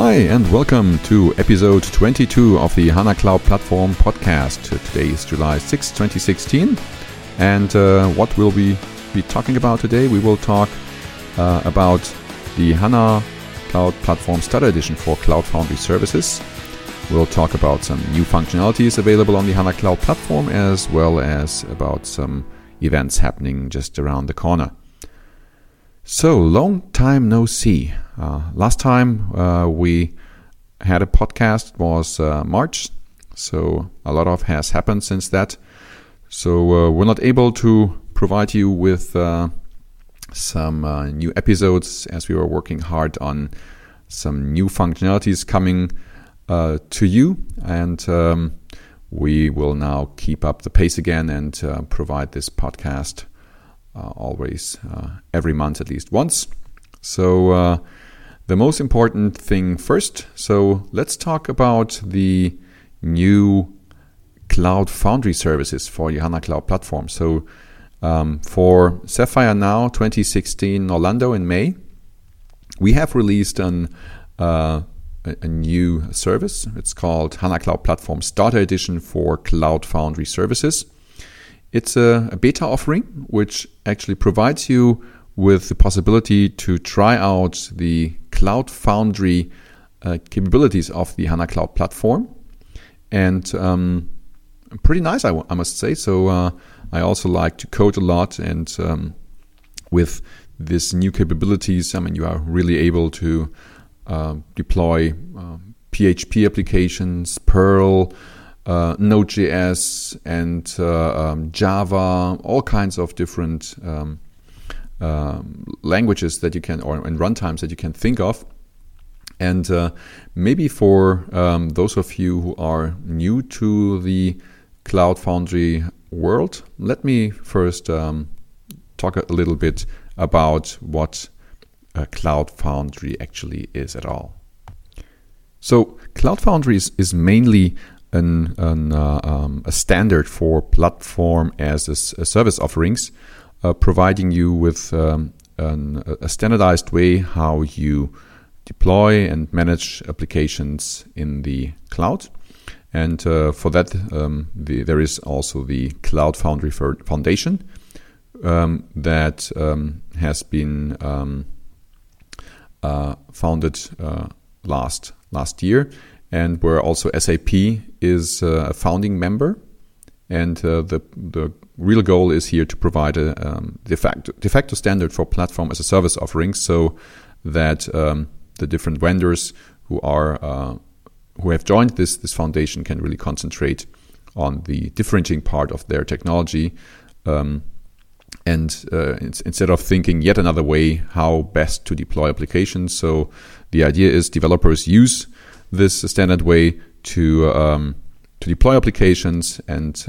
Hi and welcome to episode 22 of the HANA Cloud Platform podcast. Today is July 6, 2016. And what will we be talking about today? We will talk about the HANA Cloud Platform Starter Edition for Cloud Foundry Services. We'll talk about some new functionalities available on the HANA Cloud Platform, as well as about some events happening just around the corner. So, long time no see. Last time we had a podcast was March, so a lot of has happened since that. So we're not able to provide you with some new episodes, as we were working hard on some new functionalities coming to you, and we will now keep up the pace again and provide this podcast always every month at least once. So the most important thing first. So let's talk about the new Cloud Foundry services for HANA Cloud Platform. So for Sapphire Now 2016 Orlando in May, we have released a new service. It's called HANA Cloud Platform Starter Edition for Cloud Foundry Services. It's a beta offering, which actually provides you with the possibility to try out the Cloud Foundry capabilities of the HANA Cloud Platform. And pretty nice, I must say. So I also like to code a lot, and with this new capabilities, I mean, you are really able to deploy PHP applications, Perl, Node.js, and Java, all kinds of different languages that you can, and runtimes that you can think of. And maybe for those of you who are new to the Cloud Foundry world, let me first talk a little bit about what Cloud Foundry actually is at all. So Cloud Foundry is mainly a standard for platform as a service offerings, providing you with a standardized way how you deploy and manage applications in the cloud. And for that, there is also the Cloud Foundry Foundation that has been founded last year, and where also SAP is a founding member, and the real goal is here to provide a de facto standard for platform as a service offering, so that the different vendors who have joined this foundation can really concentrate on the differentiating part of their technology, and instead of thinking yet another way how best to deploy applications. So the idea is developers use this standard way to deploy applications, and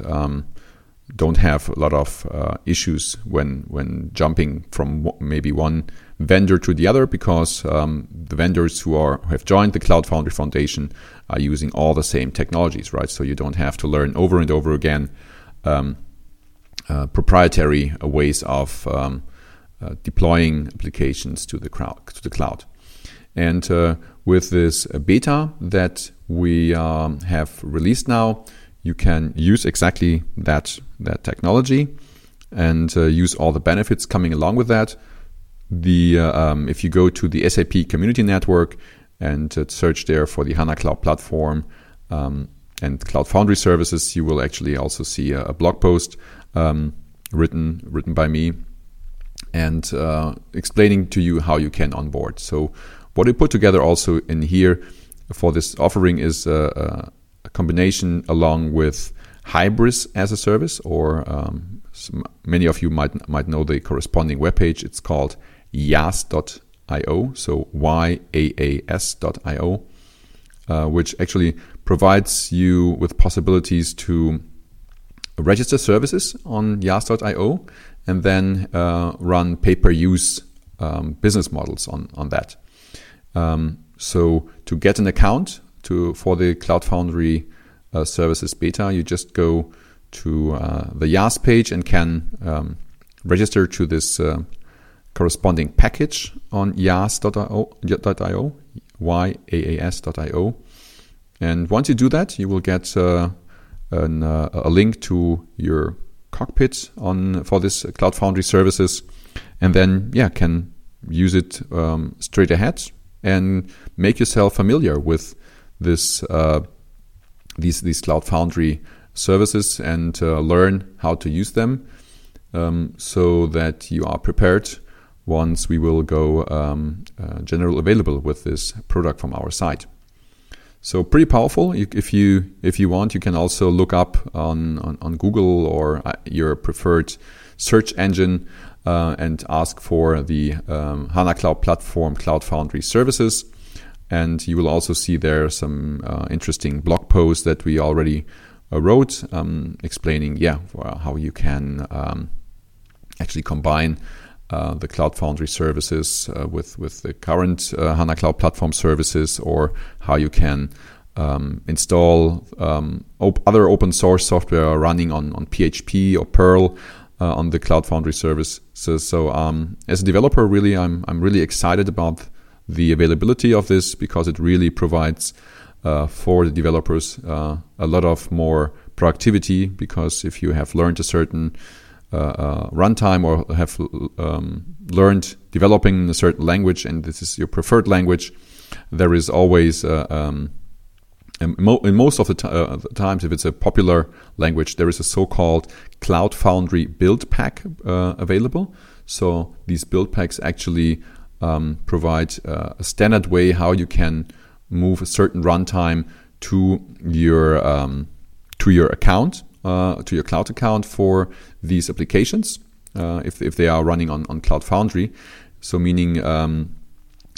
don't have a lot of issues when jumping from maybe one vendor to the other, because the vendors who have joined the Cloud Foundry Foundation are using all the same technologies, right? So you don't have to learn over and over again proprietary ways of deploying applications to the cloud. And with this beta that we have released now, you can use exactly that technology and use all the benefits coming along with that. If you go to the SAP community network and search there for the HANA Cloud Platform and Cloud Foundry Services, you will actually also see a blog post written by me and explaining to you how you can onboard. So what we put together also in here for this offering is a combination along with Hybris as a service, or many of you might know the corresponding webpage. It's called YaaS.io, so YaaS.io, which actually provides you with possibilities to register services on YaaS.io and then run pay-per-use business models on that. So to get an account for the Cloud Foundry services beta, you just go to the YaaS page and can register to this corresponding package on YaaS.io, YaaS.io. And once you do that, you will get a link to your cockpit for this Cloud Foundry services, and then can use it straight ahead and make yourself familiar with this these Cloud Foundry services and learn how to use them, so that you are prepared once we will go general available with this product from our side. So pretty powerful. If you want, you can also look up on Google or your preferred search engine and ask for the HANA Cloud Platform Cloud Foundry services. And you will also see there some interesting blog posts that we already wrote, explaining how you can actually combine the Cloud Foundry services with the current HANA Cloud Platform services, or how you can install other open source software running on PHP or Perl on the Cloud Foundry service. So as a developer, really, I'm really excited about the availability of this, because it really provides for the developers a lot of more productivity. Because if you have learned a certain runtime, or have learned developing a certain language, and this is your preferred language, there is always in most of the times, if it's a popular language, there is a so-called Cloud Foundry build pack available. So these build packs actually provide a standard way how you can move a certain runtime to your account. To your cloud account for these applications, if they are running on Cloud Foundry. So meaning,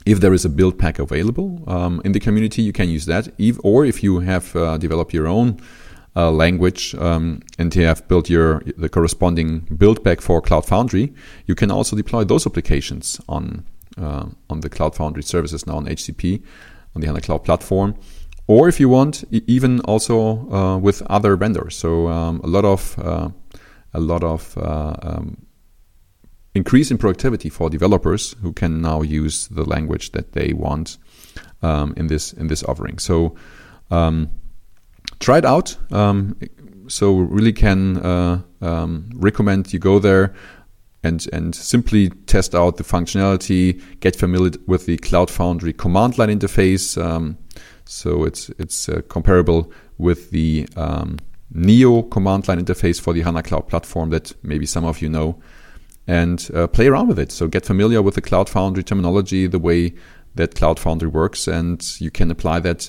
if there is a build pack available in the community, you can use that. Or if you have developed your own language and you have built the corresponding build pack for Cloud Foundry, you can also deploy those applications on the Cloud Foundry services now on HCP, on the HANA Cloud Platform. Or if you want, even also with other vendors. So a lot of increase in productivity for developers who can now use the language that they want in this offering. So try it out. So really can recommend you go there and simply test out the functionality, get familiar with the Cloud Foundry command line interface. So it's comparable with the Neo command line interface for the HANA Cloud Platform that maybe some of you know, and play around with it. So get familiar with the Cloud Foundry terminology, the way that Cloud Foundry works, and you can apply that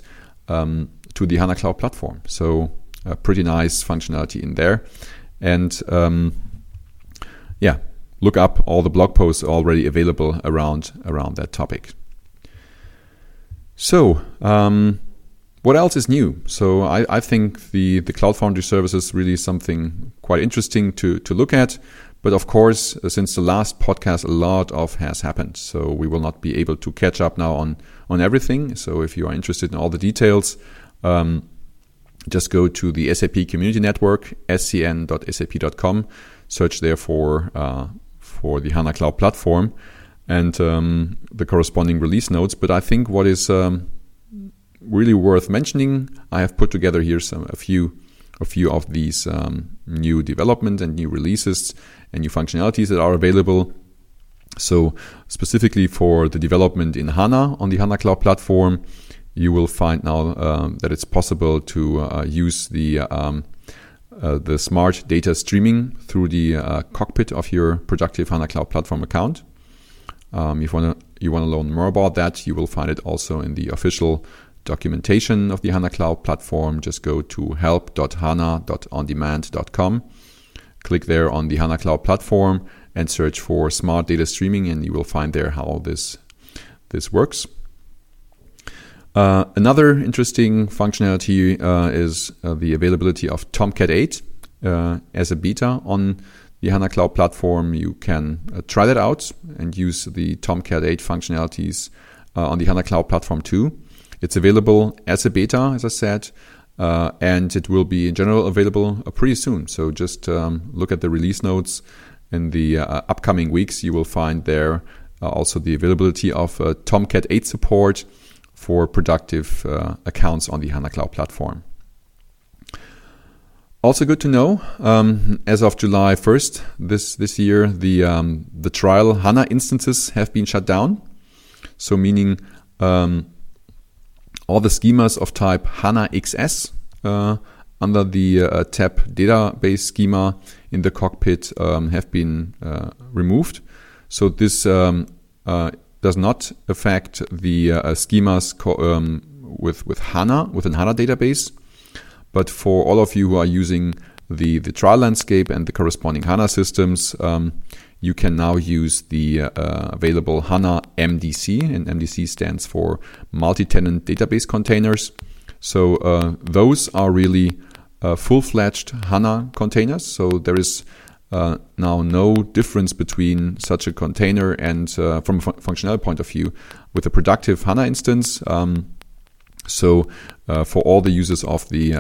to the HANA Cloud Platform. So a pretty nice functionality in there. And look up all the blog posts already available around that topic. So, what else is new? So I think the Cloud Foundry services really something quite interesting to look at. But of course, since the last podcast, a lot has happened. So we will not be able to catch up now on everything. So if you are interested in all the details, just go to the SAP Community Network, scn.sap.com, search there for the HANA Cloud Platform, and the corresponding release notes. But I think what is really worth mentioning, I have put together here a few of these new development and new releases and new functionalities that are available. So specifically for the development in HANA on the HANA Cloud Platform, you will find now that it's possible to use the smart data streaming through the cockpit of your productive HANA Cloud Platform account. If you want to learn more about that, you will find it also in the official documentation of the HANA Cloud Platform. Just go to help.hana.ondemand.com, click there on the HANA Cloud Platform, and search for smart data streaming, and you will find there how this works. Another interesting functionality is the availability of Tomcat 8 as a beta on the HANA Cloud Platform. You can try that out and use the Tomcat 8 functionalities on the HANA Cloud Platform too. It's available as a beta, as I said, and it will be in general available pretty soon. So just look at the release notes in the upcoming weeks. You will find there also the availability of Tomcat 8 support for productive accounts on the HANA Cloud Platform. Also good to know, as of July 1st this year, the trial HANA instances have been shut down. So meaning all the schemas of type HANA XS under the tab database schema in the cockpit have been removed. So this does not affect the schemas with HANA, with an HANA database. But for all of you who are using the trial landscape and the corresponding HANA systems, you can now use the available HANA MDC, and MDC stands for multi-tenant database containers. So those are really full-fledged HANA containers. So there is now no difference between such a container and from a functional point of view with a productive HANA instance. So for all the users of the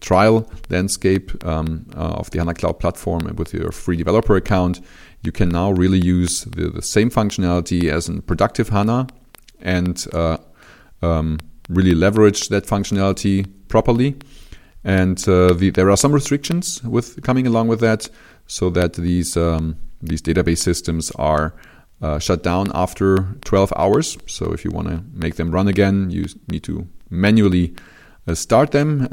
trial landscape of the HANA Cloud Platform and with your free developer account, you can now really use the same functionality as in productive HANA and really leverage that functionality properly. And there are some restrictions with coming along with that, so that these database systems are shut down after 12 hours. So if you want to make them run again, you need to manually start them.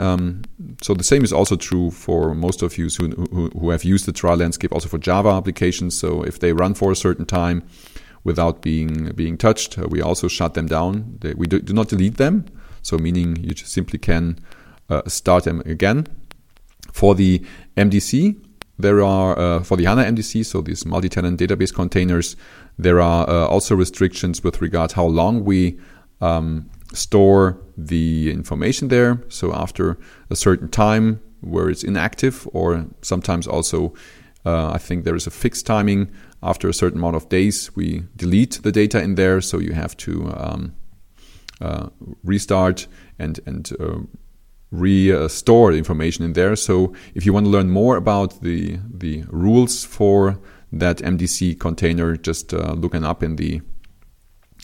So the same is also true for most of you who have used the trial landscape also for Java applications. So if they run for a certain time without being touched, we also shut them down. We do not delete them. So meaning you just simply can start them again. For the MDC, there are, for the HANA MDC, so these multi-tenant database containers, there are also restrictions with regard how long we store the information there. So after a certain time where it's inactive, or sometimes also, I think there is a fixed timing, after a certain amount of days, we delete the data in there. So you have to restart and restore information in there. So if you want to learn more about the rules for that MDC container, just looking up in the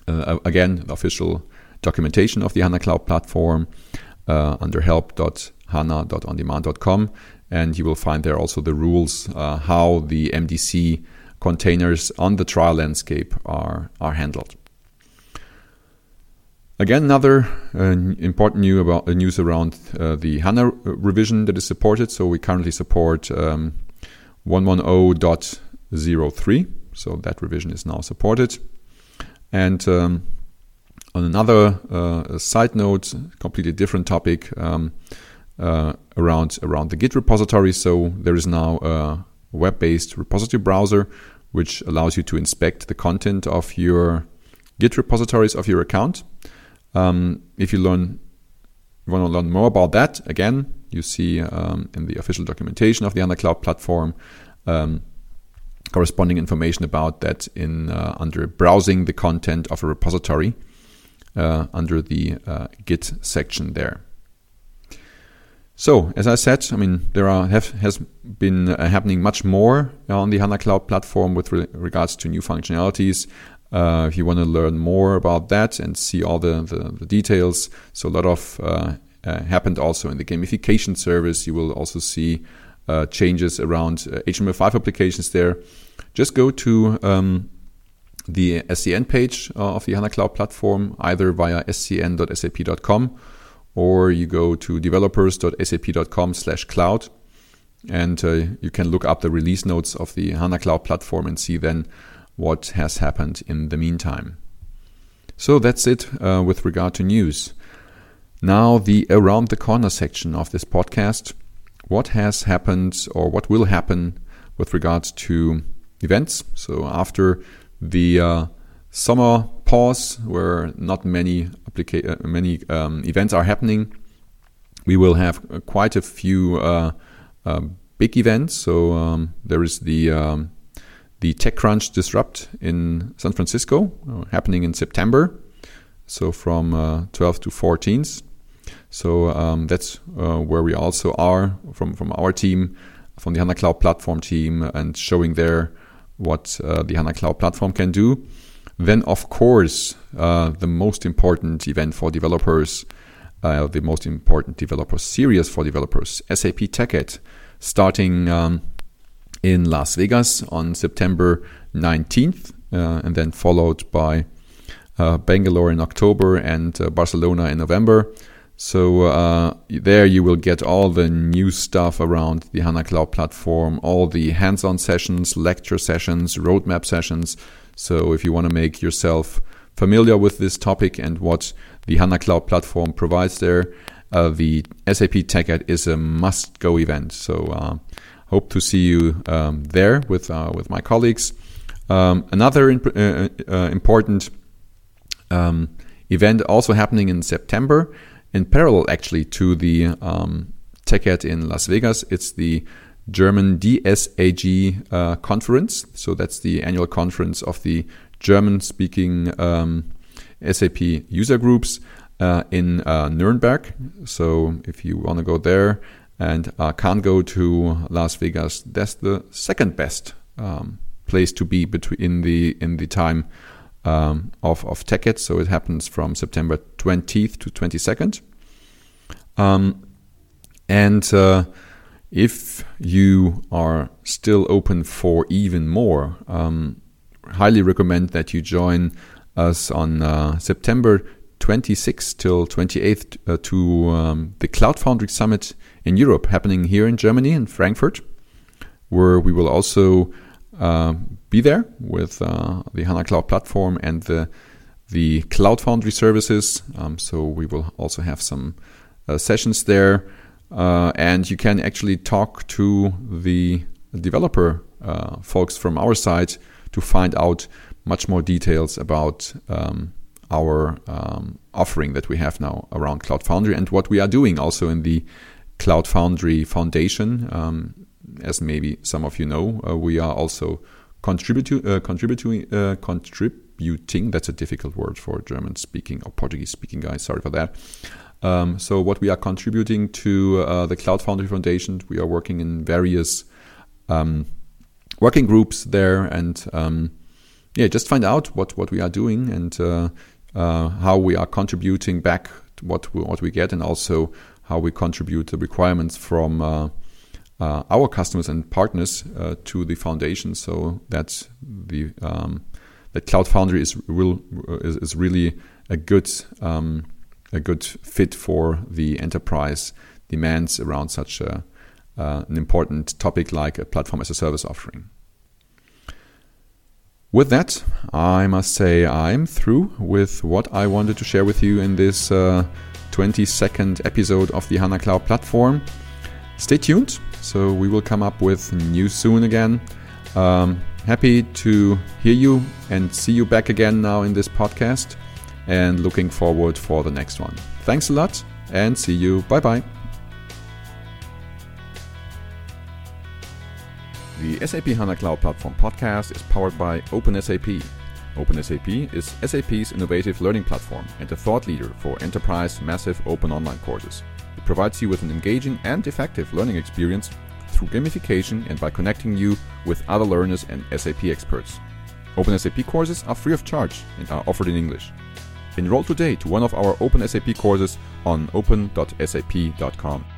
again official documentation of the HANA Cloud Platform under help.hana.ondemand.com, and you will find there also the rules how the MDC containers on the trial landscape are handled. Again, another important news around the HANA revision that is supported. So we currently support 110.03. So that revision is now supported. And on another side note, completely different topic around the Git repository. So there is now a web-based repository browser, which allows you to inspect the content of your Git repositories of your account. If you want to learn more about that, again, you see in the official documentation of the HANA Cloud Platform corresponding information about that in under browsing the content of a repository under the Git section there. So, as I said, I mean, has been happening much more on the HANA Cloud Platform with regards to new functionalities. If you want to learn more about that and see all the details, so a lot of happened also in the gamification service. You will also see changes around HTML5 applications there. Just go to the SCN page of the HANA Cloud Platform, either via scn.sap.com, or you go to developers.sap.com/cloud, and you can look up the release notes of the HANA Cloud Platform and see then what has happened in the meantime. So that's it with regard to news. Now the Around the Corner section of this podcast. What has happened or what will happen with regards to events? So after the summer pause where not many events are happening, we will have quite a few big events. So there is the TechCrunch Disrupt in San Francisco, happening in September, so from 12th to 14th. So that's where we also are from our team, from the HANA Cloud Platform team, and showing there what the HANA Cloud Platform can do. Then, of course, the most important event for developers, the most important developer series for developers, SAP TechEd, starting in Las Vegas on September 19th, and then followed by Bangalore in October and Barcelona in November. So there you will get all the new stuff around the HANA Cloud Platform, all the hands-on sessions, lecture sessions, roadmap sessions. So if you want to make yourself familiar with this topic and what the HANA Cloud Platform provides there, the SAP TechEd is a must-go event. So hope to see you there with my colleagues. Another important event also happening in September, in parallel actually to the TechEd in Las Vegas. It's the German DSAG conference. So that's the annual conference of the German-speaking SAP user groups in Nuremberg. So if you want to go there and can't go to Las Vegas, that's the second best place to be in the time of TechEd. So it happens from September 20th to 22nd. If you are still open for even more, highly recommend that you join us on September 26th till 28th to the Cloud Foundry Summit in Europe, happening here in Germany, in Frankfurt, where we will also be there with the HANA Cloud Platform and the Cloud Foundry services. So we will also have some sessions there, and you can actually talk to the developer folks from our side to find out much more details about our offering that we have now around Cloud Foundry and what we are doing also in the Cloud Foundry Foundation. As maybe some of you know, we are also contributing. That's a difficult word for German-speaking or Portuguese-speaking guys. Sorry for that. So what we are contributing to the Cloud Foundry Foundation, we are working in various working groups there, and just find out what we are doing and how we are contributing back to what we get, and also how we contribute the requirements from our customers and partners to the foundation, so that the that Cloud Foundry is really a good fit for the enterprise demands around such an important topic like a platform as a service offering. With that, I must say I'm through with what I wanted to share with you in this 22nd episode of the HANA Cloud Platform. Stay tuned. So we will come up with news soon again. Happy to hear you and see you back again now in this podcast, and looking forward for the next one. Thanks a lot and see you. Bye-bye. The SAP HANA Cloud Platform podcast is powered by OpenSAP. OpenSAP is SAP's innovative learning platform and a thought leader for enterprise massive open online courses. It provides you with an engaging and effective learning experience through gamification and by connecting you with other learners and SAP experts. OpenSAP courses are free of charge and are offered in English. Enroll today to one of our OpenSAP courses on open.sap.com.